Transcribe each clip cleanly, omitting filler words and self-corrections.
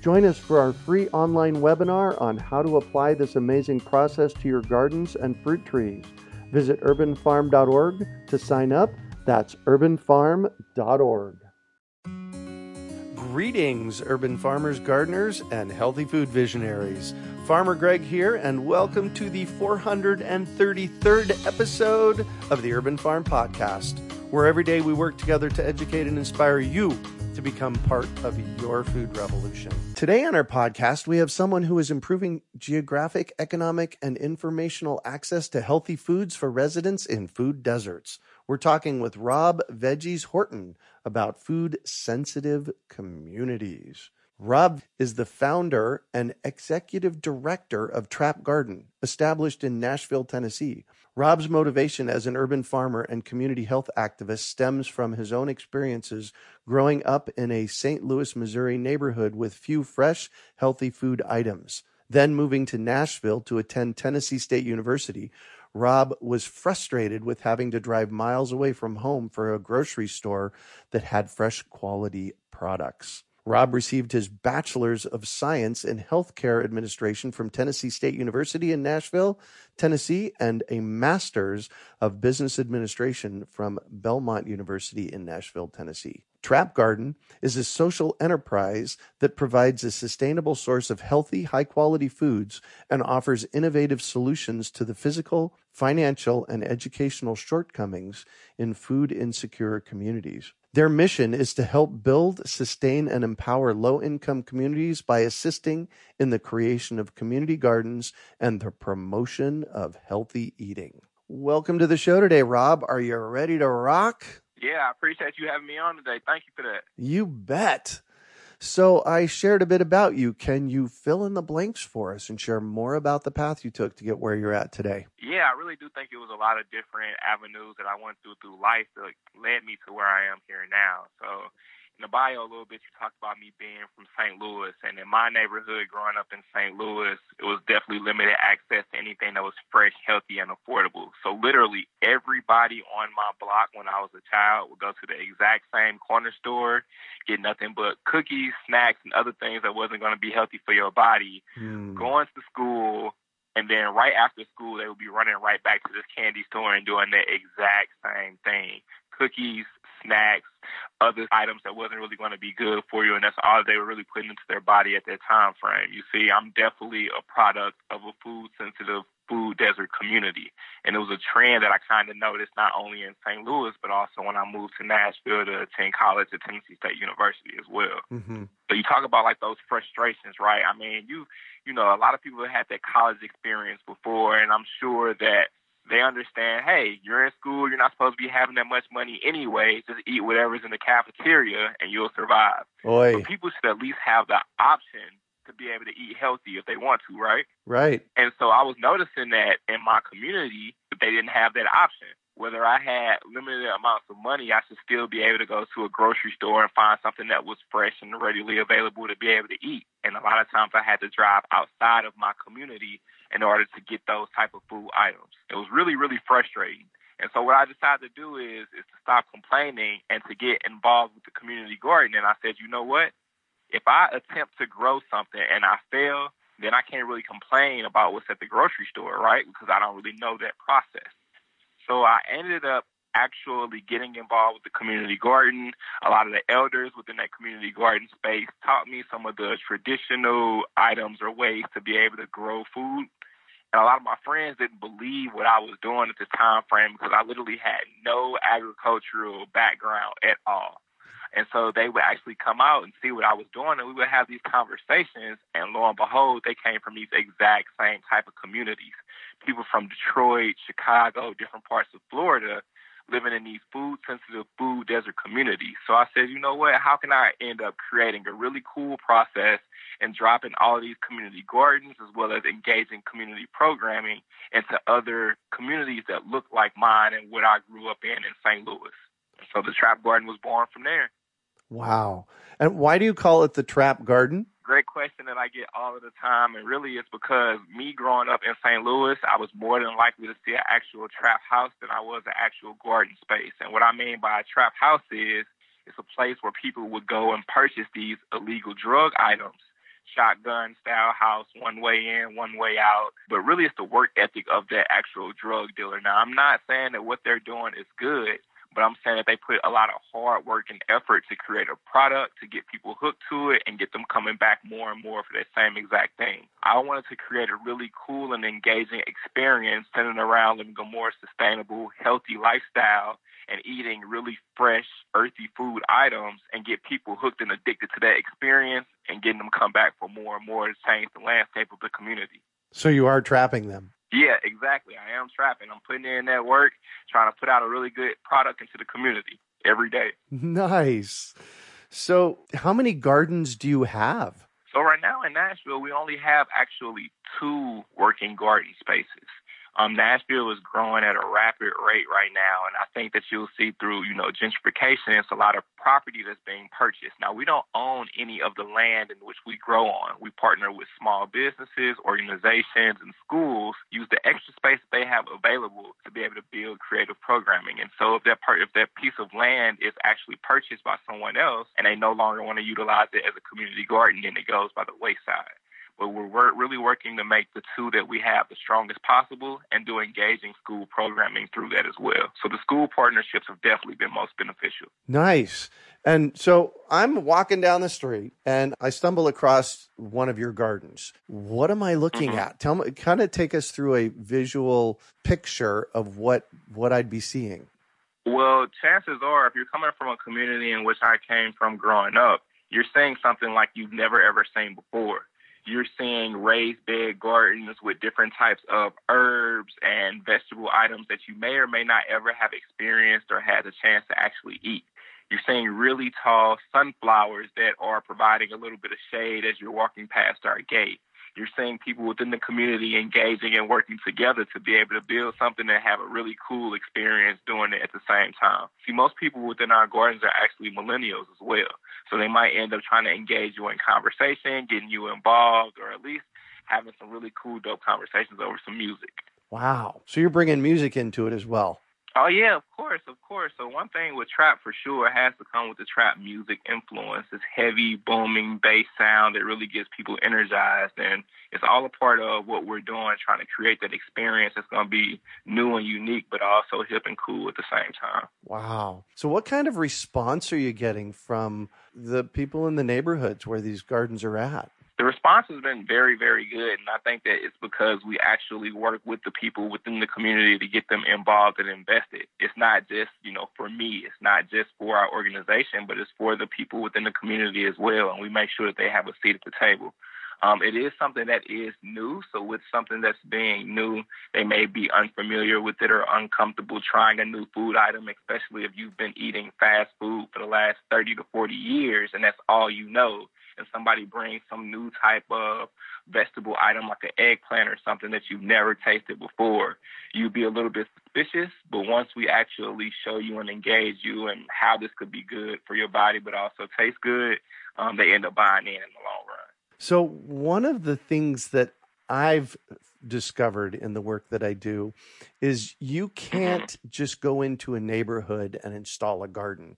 Join us for our free online webinar on how to apply this amazing process to your gardens and fruit trees. Visit urbanfarm.org to sign up. That's urbanfarm.org. Greetings, urban farmers, gardeners, and healthy food visionaries. Farmer Greg here, and welcome to the 433rd episode of the Urban Farm Podcast, where every day we work together to educate and inspire you to become part of your food revolution. Today on our podcast, we have someone who is improving geographic, economic, and informational access to healthy foods for residents in food deserts. We're talking with Rob Veggies Horton about food-sensitive communities. Rob is the founder and executive director of Trap Garden, established in Nashville, Tennessee. Rob's motivation as an urban farmer and community health activist stems from his own experiences growing up in a St. Louis, Missouri neighborhood with few fresh, healthy food items. Then moving to Nashville to attend Tennessee State University, Rob was frustrated with having to drive miles away from home for a grocery store that had fresh quality products. Rob received his Bachelor's of Science in Healthcare Administration from Tennessee State University in Nashville, Tennessee, and a Master's of Business Administration from Belmont University in Nashville, Tennessee. Trap Garden is a social enterprise that provides a sustainable source of healthy, high-quality foods and offers innovative solutions to the physical, financial, and educational shortcomings in food-insecure communities. Their mission is to help build, sustain, and empower low-income communities by assisting in the creation of community gardens and the promotion of healthy eating. Welcome to the show today, Rob. Are you ready to rock? Yeah, I appreciate you having me on today. Thank you for that. You bet. So I shared a bit about you. Can you fill in the blanks for us and share more about the path you took to get where you're at today? Yeah, I really do think it was a lot of different avenues that I went through life that led me to where I am here now. So in the bio a little bit, you talked about me being from St. Louis. And in my neighborhood growing up in St. Louis, it was definitely limited access to anything that was fresh, healthy, and affordable. So literally everybody on my block when I was a child would go to the exact same corner store, get nothing but cookies, snacks, and other things that wasn't going to be healthy for your body, going to school, and then right after school, they would be running right back to this candy store and doing the exact same thing. Cookies, snacks, other items that wasn't really going to be good for you, and that's all they were really putting into their body at that time frame. You see, I'm definitely a product of a food-sensitive food desert community, and it was a trend that I kind of noticed not only in St. Louis, but also when I moved to Nashville to attend college at Tennessee State University as well. So you talk about like those frustrations, right? I mean, you know, a lot of people had that college experience before, and I'm sure that they understand, hey, you're in school, you're not supposed to be having that much money anyway. Just eat whatever's in the cafeteria and you'll survive. But people should at least have the option to be able to eat healthy if they want to, right? Right. And so I was noticing that in my community, they didn't have that option. Whether I had limited amounts of money, I should still be able to go to a grocery store and find something that was fresh and readily available to be able to eat. And a lot of times I had to drive outside of my community in order to get those type of food items. It was really, really frustrating. And so what I decided to do is to stop complaining and to get involved with the community garden. And I said, you know what? If I attempt to grow something and I fail, then I can't really complain about what's at the grocery store, right? Because I don't really know that process. So I ended up actually getting involved with the community garden. A lot of the elders within that community garden space taught me some of the traditional items or ways to be able to grow food. And a lot of my friends didn't believe what I was doing at the time frame because I literally had no agricultural background at all. And so they would actually come out and see what I was doing, and we would have these conversations, and lo and behold, they came from these exact same type of communities. People from Detroit, Chicago, different parts of Florida, living in these food-sensitive, food desert communities. So I said, you know what, how can I end up creating a really cool process and dropping all of these community gardens, as well as engaging community programming into other communities that look like mine and what I grew up in St. Louis. So the Trap Garden was born from there. Wow. And why do you call it the Trap Garden? Great question that I get all of the time. And really it's because me growing up in St. Louis, I was more than likely to see an actual trap house than I was an actual garden space. And what I mean by a trap house is it's a place where people would go and purchase these illegal drug items, shotgun style house, one way in, one way out. But really it's the work ethic of that actual drug dealer. Now, I'm not saying that what they're doing is good, but I'm saying that they put a lot of hard work and effort to create a product, to get people hooked to it and get them coming back more and more for that same exact thing. I wanted to create a really cool and engaging experience centered around living a more sustainable, healthy lifestyle and eating really fresh, earthy food items and get people hooked and addicted to that experience and getting them come back for more and more to change the landscape of the community. So you are trapping them. Yeah, exactly. I am trapping. I'm putting in that work, trying to put out a really good product into the community every day. Nice. So how many gardens do you have? So right now in Nashville, we only have actually 2 working garden spaces. Nashville is growing at a rapid rate right now, and I think that you'll see through, gentrification, it's a lot of property that's being purchased. Now, we don't own any of the land in which we grow on. We partner with small businesses, organizations, and schools, use the extra space they have available to be able to build creative programming. And so if that piece of land is actually purchased by someone else and they no longer want to utilize it as a community garden, then it goes by the wayside. But we're really working to make the 2 that we have the strongest possible and do engaging school programming through that as well. So the school partnerships have definitely been most beneficial. Nice. And so I'm walking down the street and I stumble across one of your gardens. What am I looking at? Tell me, kind of take us through a visual picture of what I'd be seeing. Well, chances are, if you're coming from a community in which I came from growing up, you're seeing something like you've never, ever seen before. You're seeing raised bed gardens with different types of herbs and vegetable items that you may or may not ever have experienced or had the chance to actually eat. You're seeing really tall sunflowers that are providing a little bit of shade as you're walking past our gate. You're seeing people within the community engaging and working together to be able to build something and have a really cool experience doing it at the same time. See, most people within our gardens are actually millennials as well. So they might end up trying to engage you in conversation, getting you involved, or at least having some really cool, dope conversations over some music. Wow. So you're bringing music into it as well. Oh, yeah, of course, of course. So one thing with trap for sure has to come with the trap music influence. This heavy, booming bass sound that really gets people energized. And it's all a part of what we're doing, trying to create that experience that's going to be new and unique, but also hip and cool at the same time. Wow. So what kind of response are you getting from the people in the neighborhoods where these gardens are at? The response has been very, very good, and I think that it's because we actually work with the people within the community to get them involved and invested. It's not just, for me. It's not just for our organization, but it's for the people within the community as well, and we make sure that they have a seat at the table. It is something that is new, so with something that's being new, they may be unfamiliar with it or uncomfortable trying a new food item, especially if you've been eating fast food for the last 30 to 40 years, and that's all you know. And somebody brings some new type of vegetable item like an eggplant or something that you've never tasted before, you'd be a little bit suspicious. But once we actually show you and engage you and how this could be good for your body but also taste good, they end up buying in the long run. So one of the things that I've discovered in the work that I do is you can't just go into a neighborhood and install a garden.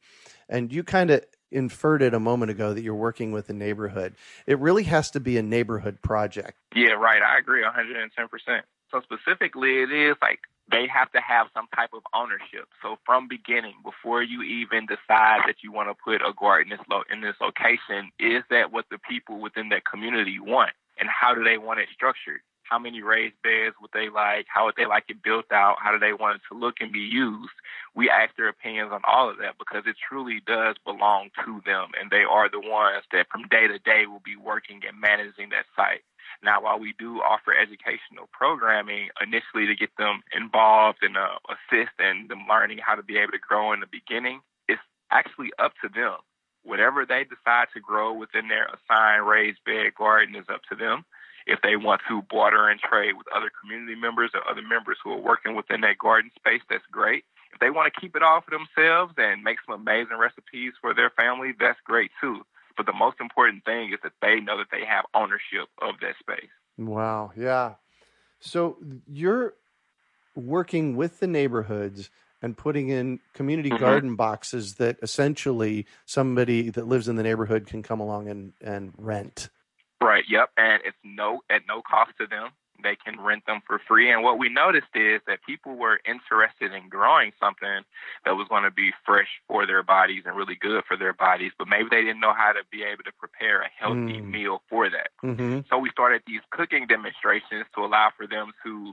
And you kind of inferred it a moment ago that you're working with a neighborhood. It really has to be a neighborhood project. Yeah, right. I agree 110%. So specifically, it is like they have to have some type of ownership. So from beginning, before you even decide that you want to put a garden in this location, is that what the people within that community want? And how do they want it structured? How many raised beds would they like? How would they like it built out? How do they want it to look and be used? We ask their opinions on all of that because it truly does belong to them, and they are the ones that from day to day will be working and managing that site. Now, while we do offer educational programming initially to get them involved and assist in them learning how to be able to grow in the beginning, it's actually up to them. whatever they decide to grow within their assigned raised bed garden is up to them. If they want to barter and trade with other community members or other members who are working within that garden space, that's great. If they want to keep it all for themselves and make some amazing recipes for their family, that's great too. But the most important thing is that they know that they have ownership of that space. Wow. Yeah. So you're working with the neighborhoods and putting in community mm-hmm. garden boxes that essentially somebody that lives in the neighborhood can come along and rent. Right. Yep. And it's at no cost to them. They can rent them for free. And what we noticed is that people were interested in growing something that was going to be fresh for their bodies and really good for their bodies, but maybe they didn't know how to be able to prepare a healthy meal for that. Mm-hmm. So we started these cooking demonstrations to allow for them to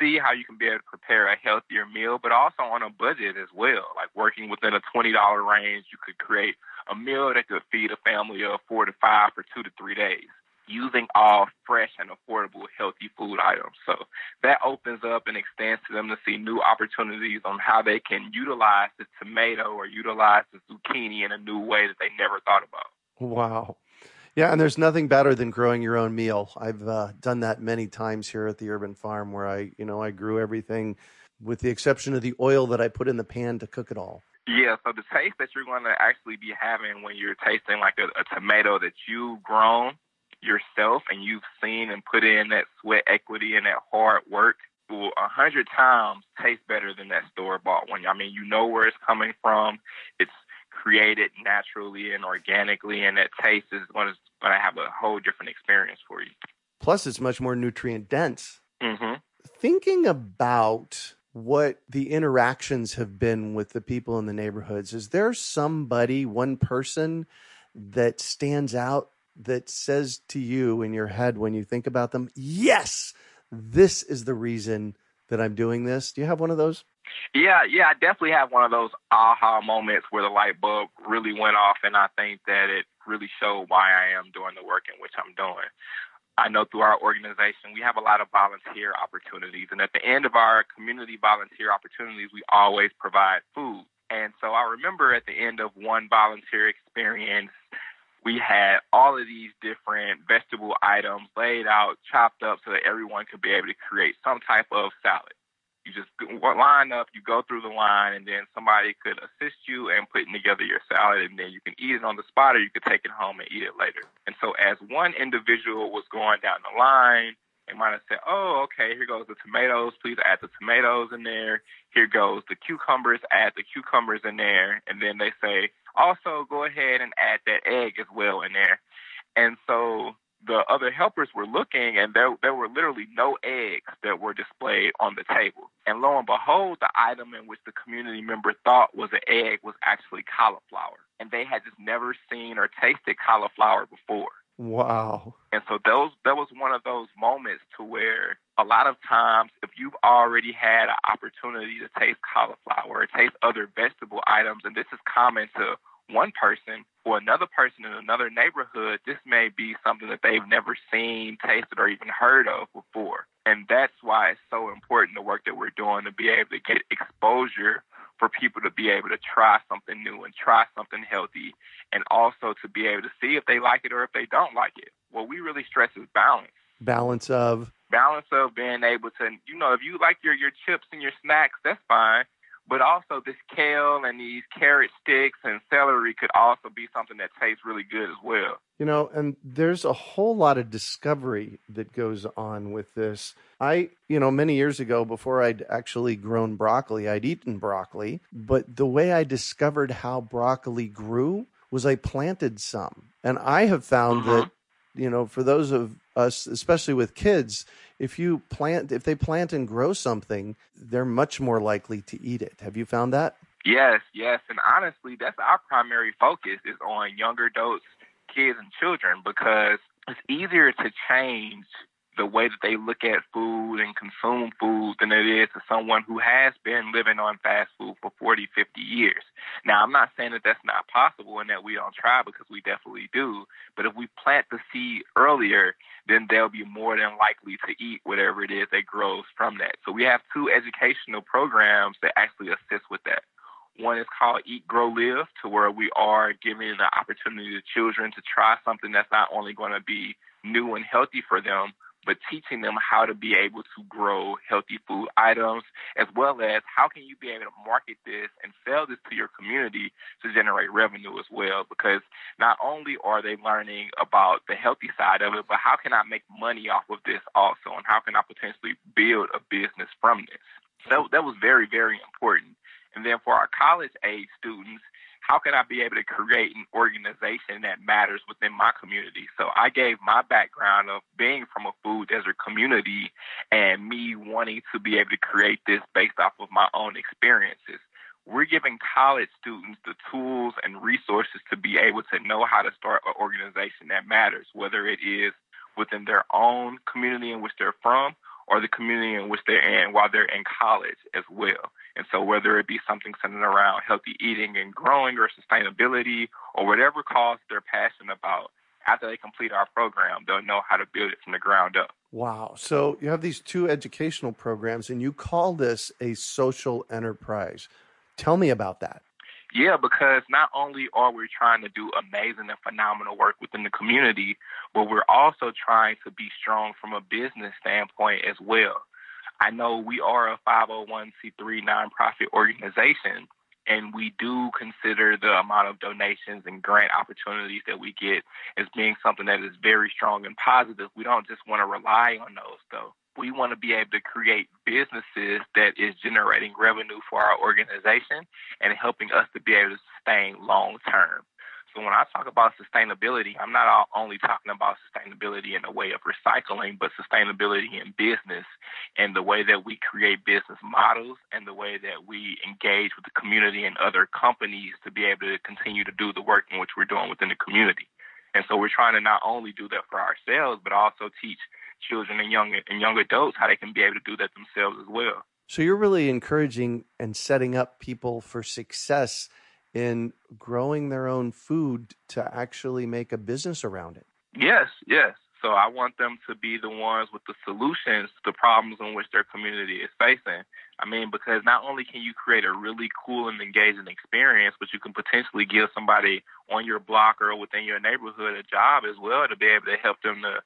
see how you can be able to prepare a healthier meal, but also on a budget as well. Like working within a $20 range, you could create a meal that could feed a family of 4 to 5 for 2 to 3 days. Using all fresh and affordable, healthy food items. So that opens up and extends to them to see new opportunities on how they can utilize the tomato or utilize the zucchini in a new way that they never thought about. Wow. Yeah, and there's nothing better than growing your own meal. I've done that many times here at the Urban Farm where I grew everything with the exception of the oil that I put in the pan to cook it all. Yeah, so the taste that you're going to actually be having when you're tasting like a tomato that you've grown yourself and you've seen and put in that sweat equity and that hard work will 100 times taste better than that store-bought one. I mean, you know where it's coming from. It's created naturally and organically, and that taste is going to have a whole different experience for you. Plus, it's much more nutrient-dense. Mm-hmm. Thinking about what the interactions have been with the people in the neighborhoods, is there somebody, one person, that stands out that says to you in your head when you think about them, yes, this is the reason that I'm doing this? Do you have one of those? Yeah, I definitely have one of those aha moments where the light bulb really went off, and I think that it really showed why I am doing the work in which I'm doing. I know through our organization, we have a lot of volunteer opportunities, and at the end of our community volunteer opportunities, we always provide food. And so I remember at the end of one volunteer experience, we had all of these different vegetable items laid out, chopped up so that everyone could be able to create some type of salad. You just line up, you go through the line, and then somebody could assist you in putting together your salad, and then you can eat it on the spot or you could take it home and eat it later. And so as one individual was going down the line, they might have said, oh, okay, here goes the tomatoes. Please add the tomatoes in there. Here goes the cucumbers. Add the cucumbers in there. And then they say, also go ahead and add that egg as well in there. And so the other helpers were looking, and there were literally no eggs that were displayed on the table. And lo and behold, the item in which the community member thought was an egg was actually cauliflower. And they had just never seen or tasted cauliflower before. Wow. And so that was one of those moments to where a lot of times if you've already had an opportunity to taste cauliflower or taste other vegetable items, and this is common to one person or another person in another neighborhood, this may be something that they've never seen, tasted, or even heard of before. And that's why it's so important, the work that we're doing, to be able to get exposure for people to be able to try something new and try something healthy, and also to be able to see if they like it or if they don't like it. What we really stress is balance. Balance of being able to, if you like your chips and your snacks, that's fine. But also this kale and these carrot sticks and celery could also be something that tastes really good as well. And there's a whole lot of discovery that goes on with this. I many years ago, before I'd actually grown broccoli, I'd eaten broccoli. But the way I discovered how broccoli grew was I planted some. And I have found that, for those of us, especially with kids, if they plant and grow something, they're much more likely to eat it. Have you found that? Yes. And honestly, that's our primary focus, is on younger adults, kids and children, because it's easier to change the way that they look at food and consume food than it is to someone who has been living on fast food for 40, 50 years. Now, I'm not saying that that's not possible and that we don't try, because we definitely do. But if we plant the seed earlier, then they'll be more than likely to eat whatever it is that grows from that. So we have two educational programs that actually assist with that. One is called Eat, Grow, Live, to where we are giving the opportunity to children to try something that's not only going to be new and healthy for them, but teaching them how to be able to grow healthy food items, as well as how can you be able to market this and sell this to your community to generate revenue as well, because not only are they learning about the healthy side of it, but how can I make money off of this also, and how can I potentially build a business from this? So that was very, very important. And then for our college age students, how can I be able to create an organization that matters within my community? So I gave my background of being from a food desert community and me wanting to be able to create this based off of my own experiences. We're giving college students the tools and resources to be able to know how to start an organization that matters, whether it is within their own community in which they're from, or the community in which they're in while they're in college as well. And so whether it be something centered around healthy eating and growing or sustainability or whatever cause they're passionate about, after they complete our program, they'll know how to build it from the ground up. Wow. So you have these two educational programs, and you call this a social enterprise. Tell me about that. Yeah, because not only are we trying to do amazing and phenomenal work within the community, but we're also trying to be strong from a business standpoint as well. I know we are a 501c3 nonprofit organization, and we do consider the amount of donations and grant opportunities that we get as being something that is very strong and positive. We don't just want to rely on those, though. We want to be able to create businesses that is generating revenue for our organization and helping us to be able to sustain long term. So when I talk about sustainability, I'm not only talking about sustainability in the way of recycling, but sustainability in business and the way that we create business models and the way that we engage with the community and other companies to be able to continue to do the work in which we're doing within the community. And so we're trying to not only do that for ourselves, but also teach children and young adults how they can be able to do that themselves as well. So you're really encouraging and setting up people for success in growing their own food to actually make a business around it. Yes. So I want them to be the ones with the solutions to the problems in which their community is facing. I mean, because not only can you create a really cool and engaging experience, but you can potentially give somebody on your block or within your neighborhood a job as well to be able to help them to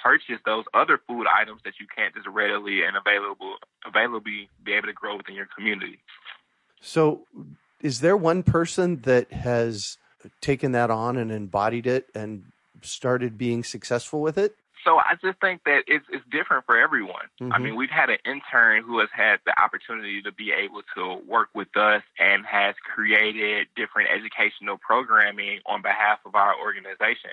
purchase those other food items that you can't just readily and availably be able to grow within your community. So is there one person that has taken that on and embodied it and started being successful with it? So I just think that it's different for everyone. Mm-hmm. I mean, we've had an intern who has had the opportunity to be able to work with us and has created different educational programming on behalf of our organization.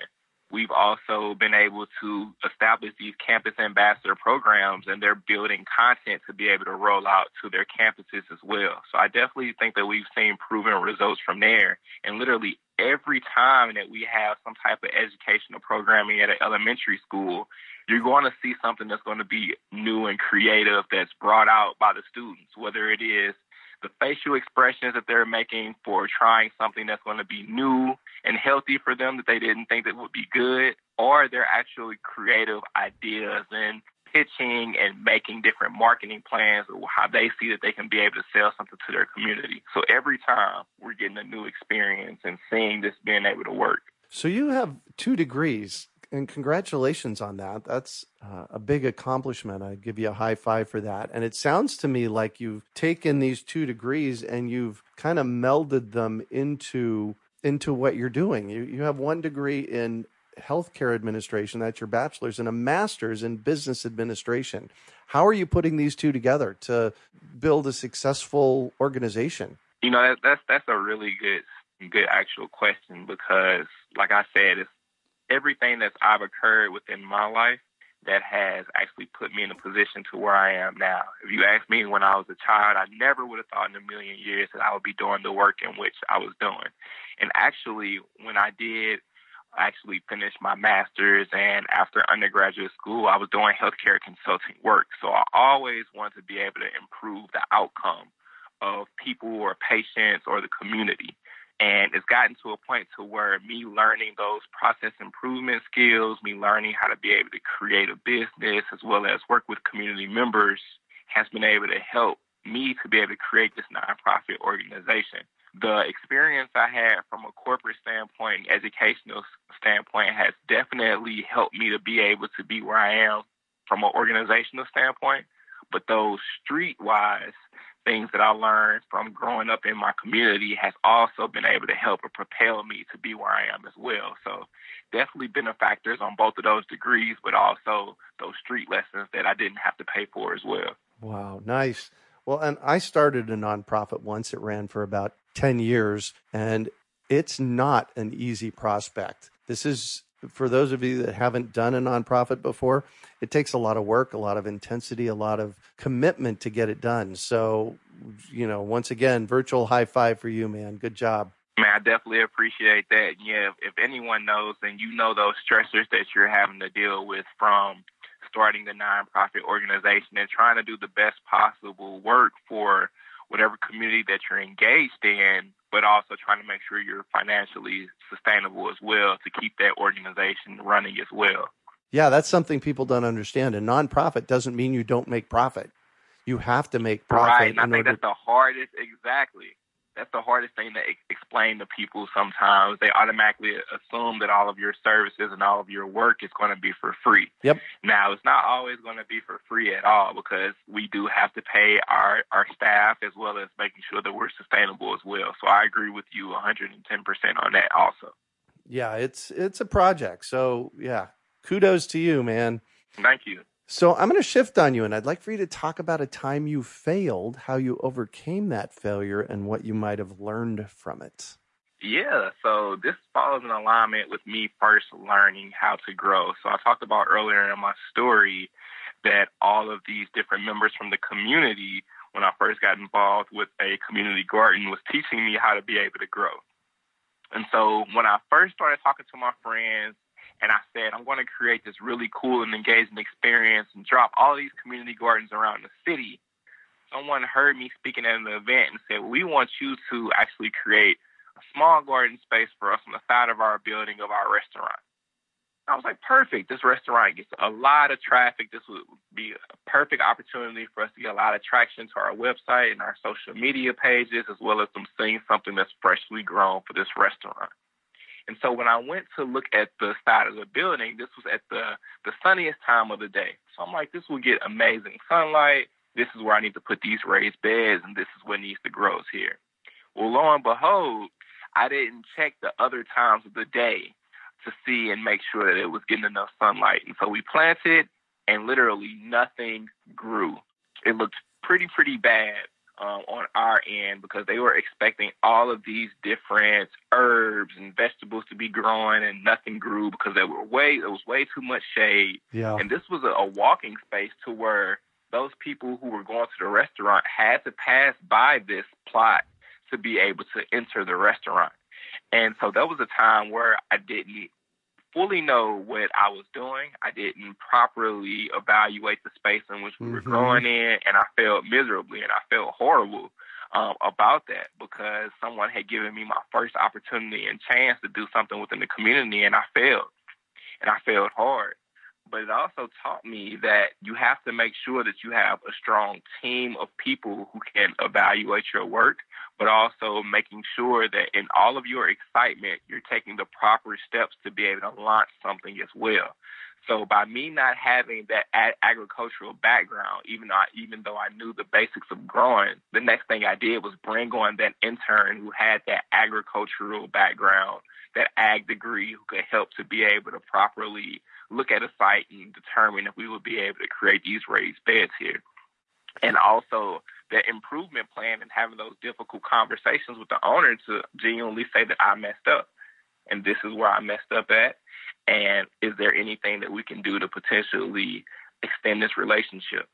We've also been able to establish these campus ambassador programs, and they're building content to be able to roll out to their campuses as well. So I definitely think that we've seen proven results from there. And literally every time that we have some type of educational programming at an elementary school, you're going to see something that's going to be new and creative that's brought out by the students, whether it is the facial expressions that they're making for trying something that's going to be new and healthy for them that they didn't think that would be good, or their actual creative ideas and pitching and making different marketing plans or how they see that they can be able to sell something to their community. So every time we're getting a new experience and seeing this being able to work. So you have 2 degrees, and congratulations on that. That's a big accomplishment. I give you a high five for that. And it sounds to me like you've taken these 2 degrees and you've kind of melded them into what you're doing. You have 1 degree in healthcare administration, that's your bachelor's, and a master's in business administration. How are you putting these two together to build a successful organization? You know, that's a really good actual question, because like I said, it's everything that I've occurred within my life that has actually put me in a position to where I am now. If you asked me when I was a child, I never would have thought in a million years that I would be doing the work in which I was doing. And actually, when I did actually finish my master's and after undergraduate school, I was doing healthcare consulting work. So I always wanted to be able to improve the outcome of people or patients or the community. And it's gotten to a point to where me learning those process improvement skills, me learning how to be able to create a business as well as work with community members has been able to help me to be able to create this nonprofit organization. the experience I had from a corporate standpoint, educational standpoint, has definitely helped me to be able to be where I am from an organizational standpoint. But those streetwise things that I learned from growing up in my community has also been able to help and propel me to be where I am as well. So definitely benefactors on both of those degrees, but also those street lessons that I didn't have to pay for as well. Wow, nice. Well, and I started a nonprofit once. It ran for about 10 years, and it's not an easy prospect. This is, for those of you that haven't done a nonprofit before, it takes a lot of work, a lot of intensity, a lot of commitment to get it done. So, you know, once again, virtual high five for you, man. Good job. Man, I definitely appreciate that. Yeah, if anyone knows, then you know those stressors that you're having to deal with from starting the nonprofit organization and trying to do the best possible work for whatever community that you're engaged in, but also trying to make sure you're financially sustainable as well to keep that organization running as well. Yeah, that's something people don't understand. A nonprofit doesn't mean you don't make profit. You have to make profit. Right, and I think that's the hardest, exactly. That's the hardest thing to explain to people sometimes. They automatically assume that all of your services and all of your work is going to be for free. Yep. Now, it's not always going to be for free at all because we do have to pay our staff as well as making sure that we're sustainable as well. So I agree with you 110% on that also. Yeah, it's a project. So, yeah, kudos to you, man. Thank you. So I'm going to shift on you, and I'd like for you to talk about a time you failed, how you overcame that failure, and what you might have learned from it. Yeah, so this follows in alignment with me first learning how to grow. So I talked about earlier in my story that all of these different members from the community, when I first got involved with a community garden, was teaching me how to be able to grow. And so when I first started talking to my friends, and I said, I'm going to create this really cool and engaging experience and drop all these community gardens around the city. Someone heard me speaking at an event and said, well, we want you to actually create a small garden space for us on the side of our building of our restaurant. I was like, perfect. This restaurant gets a lot of traffic. This would be a perfect opportunity for us to get a lot of traction to our website and our social media pages, as well as them seeing something that's freshly grown for this restaurant. And so when I went to look at the side of the building, this was at the sunniest time of the day. So I'm like, this will get amazing sunlight. This is where I need to put these raised beds, and this is what needs to grow here. Well, lo and behold, I didn't check the other times of the day to see and make sure that it was getting enough sunlight. And so we planted, and literally nothing grew. It looked pretty bad. On our end, because they were expecting all of these different herbs and vegetables to be growing, and nothing grew because there was way too much shade. Yeah. And this was a walking space to where those people who were going to the restaurant had to pass by this plot to be able to enter the restaurant. And so that was a time where I didn't fully know what I was doing. I didn't properly evaluate the space in which we were growing in, and I failed miserably, and I felt horrible about that because someone had given me my first opportunity and chance to do something within the community, and I failed hard. But it also taught me that you have to make sure that you have a strong team of people who can evaluate your work, but also making sure that in all of your excitement, you're taking the proper steps to be able to launch something as well. So by me not having that agricultural background, even though I knew the basics of growing, the next thing I did was bring on that intern who had that agricultural background, that ag degree, who could help to be able to properly look at a site and determine if we would be able to create these raised beds here. And also the improvement plan and having those difficult conversations with the owner to genuinely say that I messed up and this is where I messed up at. And is there anything that we can do to potentially extend this relationship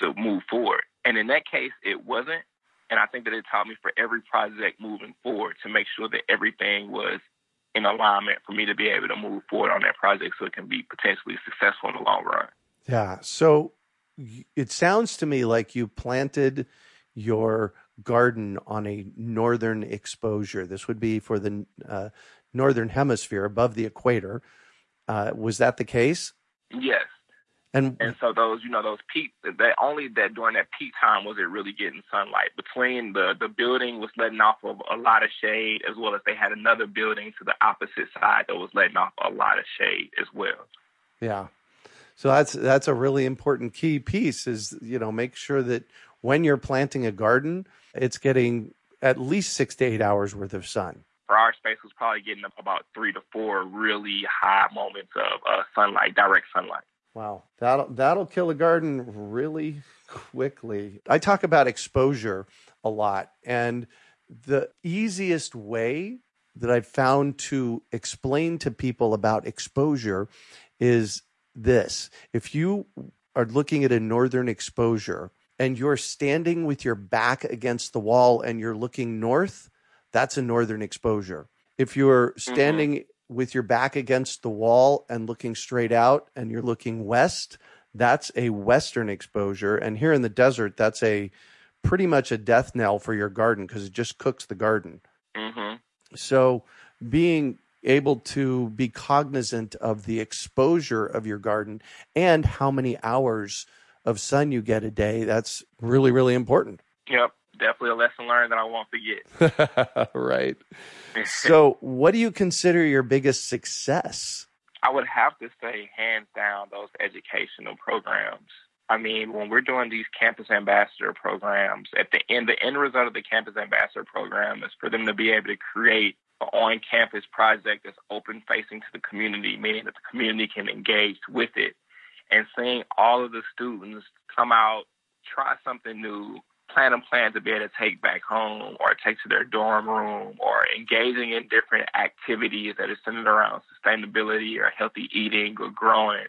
to move forward? And in that case, it wasn't. And I think that it taught me for every project moving forward to make sure that everything was in alignment for me to be able to move forward on that project so it can be potentially successful in the long run. Yeah. So it sounds to me like you planted your garden on a northern exposure. This would be for the northern hemisphere above the equator. Was that the case? Yes. And so those, you know, those peak, that only that during that peak time was it really getting sunlight. Between the building was letting off of a lot of shade, as well as they had another building to the opposite side that was letting off a lot of shade as well. Yeah. So that's a really important key piece is, you know, make sure that when you're planting a garden, it's getting at least 6 to 8 hours worth of sun. For our space, was probably getting about 3 to 4 really high moments of sunlight, direct sunlight. Wow. That'll kill a garden really quickly. I talk about exposure a lot, and the easiest way that I've found to explain to people about exposure is this. If you are looking at a northern exposure and you're standing with your back against the wall and you're looking north, that's a northern exposure. If you're standing with your back against the wall and looking straight out and you're looking west, that's a western exposure. And here in the desert, that's a pretty much a death knell for your garden because it just cooks the garden. Mm-hmm. So being able to be cognizant of the exposure of your garden and how many hours of sun you get a day, that's really, really important. Yep. Definitely a lesson learned that I won't forget. Right. So what do you consider your biggest success? I would have to say, hands down, those educational programs. I mean, when we're doing these campus ambassador programs, at the end result of the campus ambassador program is for them to be able to create an on-campus project that's open-facing to the community, meaning that the community can engage with it. And seeing all of the students come out, try something new, plan to be able to take back home or take to their dorm room, or engaging in different activities that are centered around sustainability or healthy eating or growing.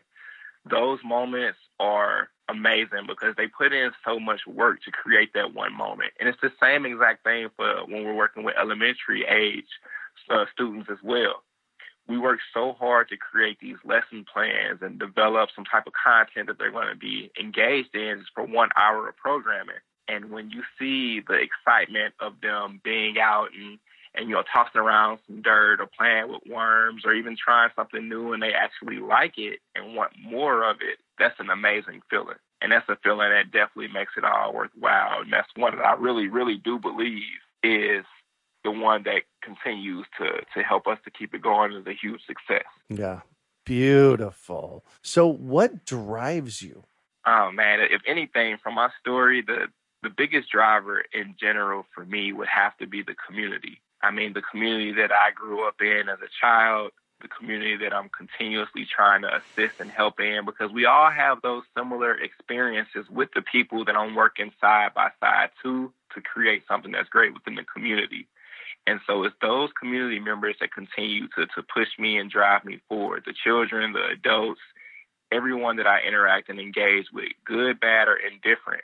Those moments are amazing because they put in so much work to create that one moment. And it's the same exact thing for when we're working with elementary age students as well. We work so hard to create these lesson plans and develop some type of content that they're going to be engaged in just for 1 hour of programming. And when you see the excitement of them being out and you know, tossing around some dirt or playing with worms or even trying something new and they actually like it and want more of it, that's an amazing feeling. And that's a feeling that definitely makes it all worthwhile. And that's one that I really, really do believe is the one that continues to help us to keep it going is a huge success. Yeah, beautiful. So what drives you? Oh, man, if anything, from my story, the biggest driver in general for me would have to be the community. I mean, the community that I grew up in as a child, the community that I'm continuously trying to assist and help in, because we all have those similar experiences with the people that I'm working side by side to create something that's great within the community. And so it's those community members that continue to push me and drive me forward, the children, the adults, everyone that I interact and engage with, good, bad, or indifferent.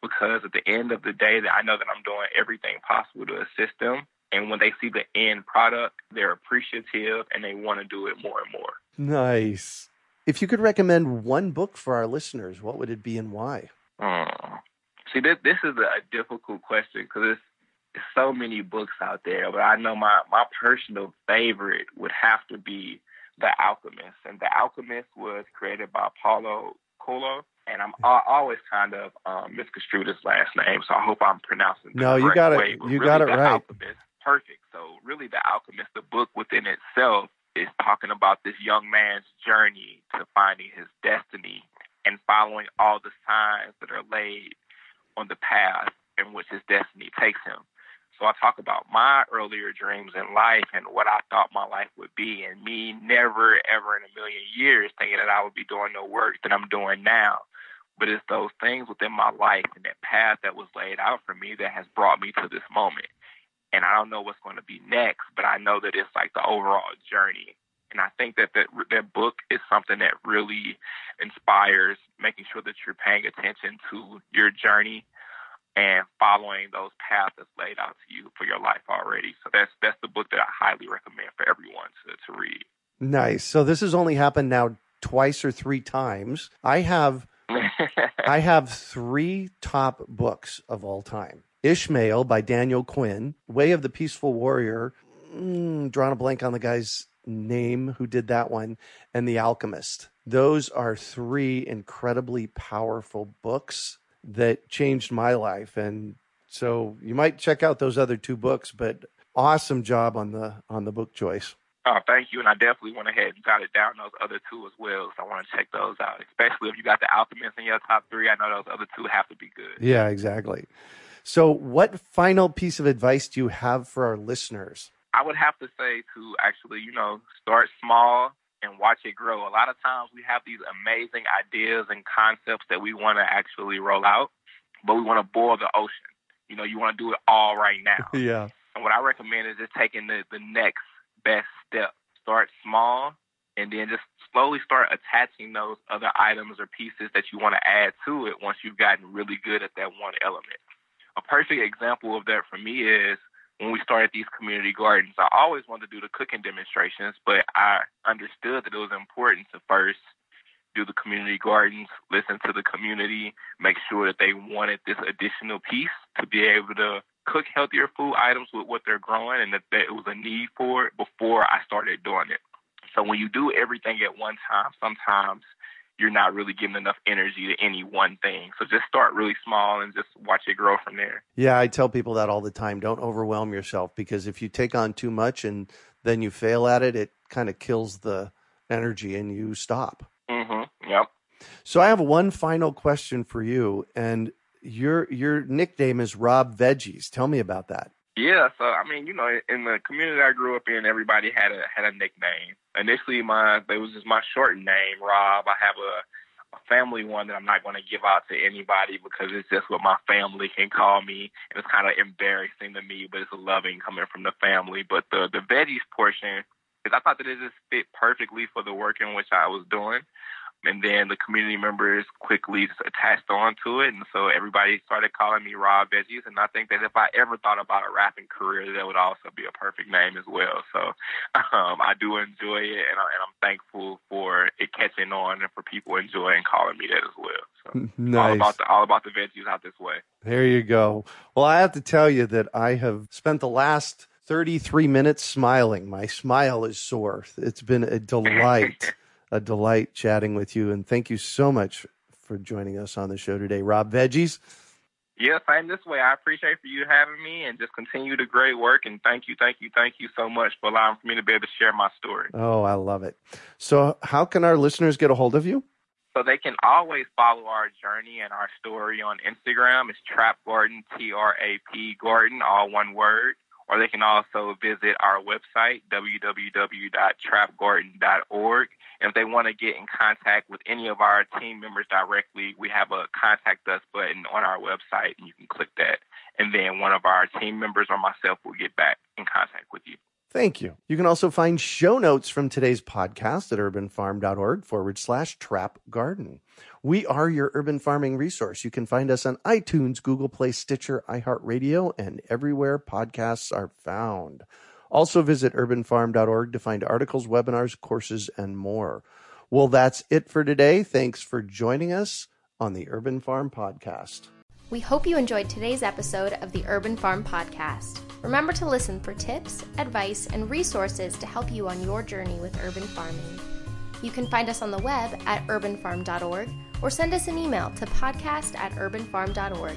Because at the end of the day, that I know that I'm doing everything possible to assist them. And when they see the end product, they're appreciative and they want to do it more and more. Nice. If you could recommend one book for our listeners, what would it be and why? See, this is a difficult question because there's so many books out there. But I know my personal favorite would have to be The Alchemist. And The Alchemist was created by Paulo Coelho. And I always kind of misconstrued his last name, so I hope I'm pronouncing it the correct way. No, you got it right. Alchemist, perfect. So really The Alchemist, the book within itself, is talking about this young man's journey to finding his destiny and following all the signs that are laid on the path in which his destiny takes him. So I talk about my earlier dreams in life and what I thought my life would be, and me never, ever in a million years thinking that I would be doing the work that I'm doing now. But it's those things within my life and that path that was laid out for me that has brought me to this moment. And I don't know what's going to be next, but I know that it's like the overall journey. And I think that book is something that really inspires, making sure that you're paying attention to your journey and following those paths that's laid out to you for your life already. So that's the book that I highly recommend for everyone to read. Nice. So this has only happened now twice or three times. I have three top books of all time. Ishmael by Daniel Quinn, Way of the Peaceful Warrior, drawing a blank on the guy's name who did that one, and The Alchemist. Those are three incredibly powerful books that changed my life. And so you might check out those other two books, but awesome job on the book choice. Oh, thank you. And I definitely went ahead and got it down those other two as well. So I want to check those out, especially if you got The Alchemist in your top three. I know those other two have to be good. Yeah, exactly. So what final piece of advice do you have for our listeners? I would have to say to actually, you know, start small and watch it grow. A lot of times we have these amazing ideas and concepts that we want to actually roll out, but we want to boil the ocean. You know, you want to do it all right now. Yeah. And what I recommend is just taking the next best step. Start small and then just slowly start attaching those other items or pieces that you want to add to it once you've gotten really good at that one element. A perfect example of that for me is when we started these community gardens. I always wanted to do the cooking demonstrations, but I understood that it was important to first do the community gardens, listen to the community, make sure that they wanted this additional piece to be able to cook healthier food items with what they're growing, and that it was a need for it before I started doing it. So when you do everything at one time, sometimes you're not really giving enough energy to any one thing. So just start really small and just watch it grow from there. Yeah, I tell people that all the time. Don't overwhelm yourself, because if you take on too much and then you fail at it, it kind of kills the energy and you stop. Mm-hmm. Yep. So I have one final question for you, and your nickname is Rob Veggies. Tell me about that. Yeah, so I mean, you know, in the community I grew up in, everybody had a nickname. Initially, it was just my short name, Rob. I have a family one that I'm not going to give out to anybody because it's just what my family can call me, and it's kind of embarrassing to me, but it's loving coming from the family. But the veggies portion is, I thought that it just fit perfectly for the work in which I was doing. And then the community members quickly just attached on to it. And so everybody started calling me Rob Veggies. And I think that if I ever thought about a rapping career, that would also be a perfect name as well. So I do enjoy it. And I'm thankful for it catching on and for people enjoying calling me that as well. So nice. All about the veggies out this way. There you go. Well, I have to tell you that I have spent the last 33 minutes smiling. My smile is sore. It's been a delight. A delight chatting with you, and thank you so much for joining us on the show today, Rob Veggies. Yes, I'm this way. I appreciate you having me, and just continue the great work, and thank you so much for allowing me to be able to share my story. Oh, I love it. So how can our listeners get a hold of you? So they can always follow our journey and our story on Instagram. It's Trap Garden, T-R-A-P Garden, all one word. Or they can also visit our website, www.trapgarden.org. And if they want to get in contact with any of our team members directly, we have a Contact Us button on our website, and you can click that. And then one of our team members or myself will get back in contact with you. Thank you. You can also find show notes from today's podcast at urbanfarm.org/trapgarden. We are your urban farming resource. You can find us on iTunes, Google Play, Stitcher, iHeartRadio, and everywhere podcasts are found. Also visit urbanfarm.org to find articles, webinars, courses, and more. Well, that's it for today. Thanks for joining us on the Urban Farm Podcast. We hope you enjoyed today's episode of the Urban Farm Podcast. Remember to listen for tips, advice, and resources to help you on your journey with urban farming. You can find us on the web at urbanfarm.org or send us an email to podcast@urbanfarm.org.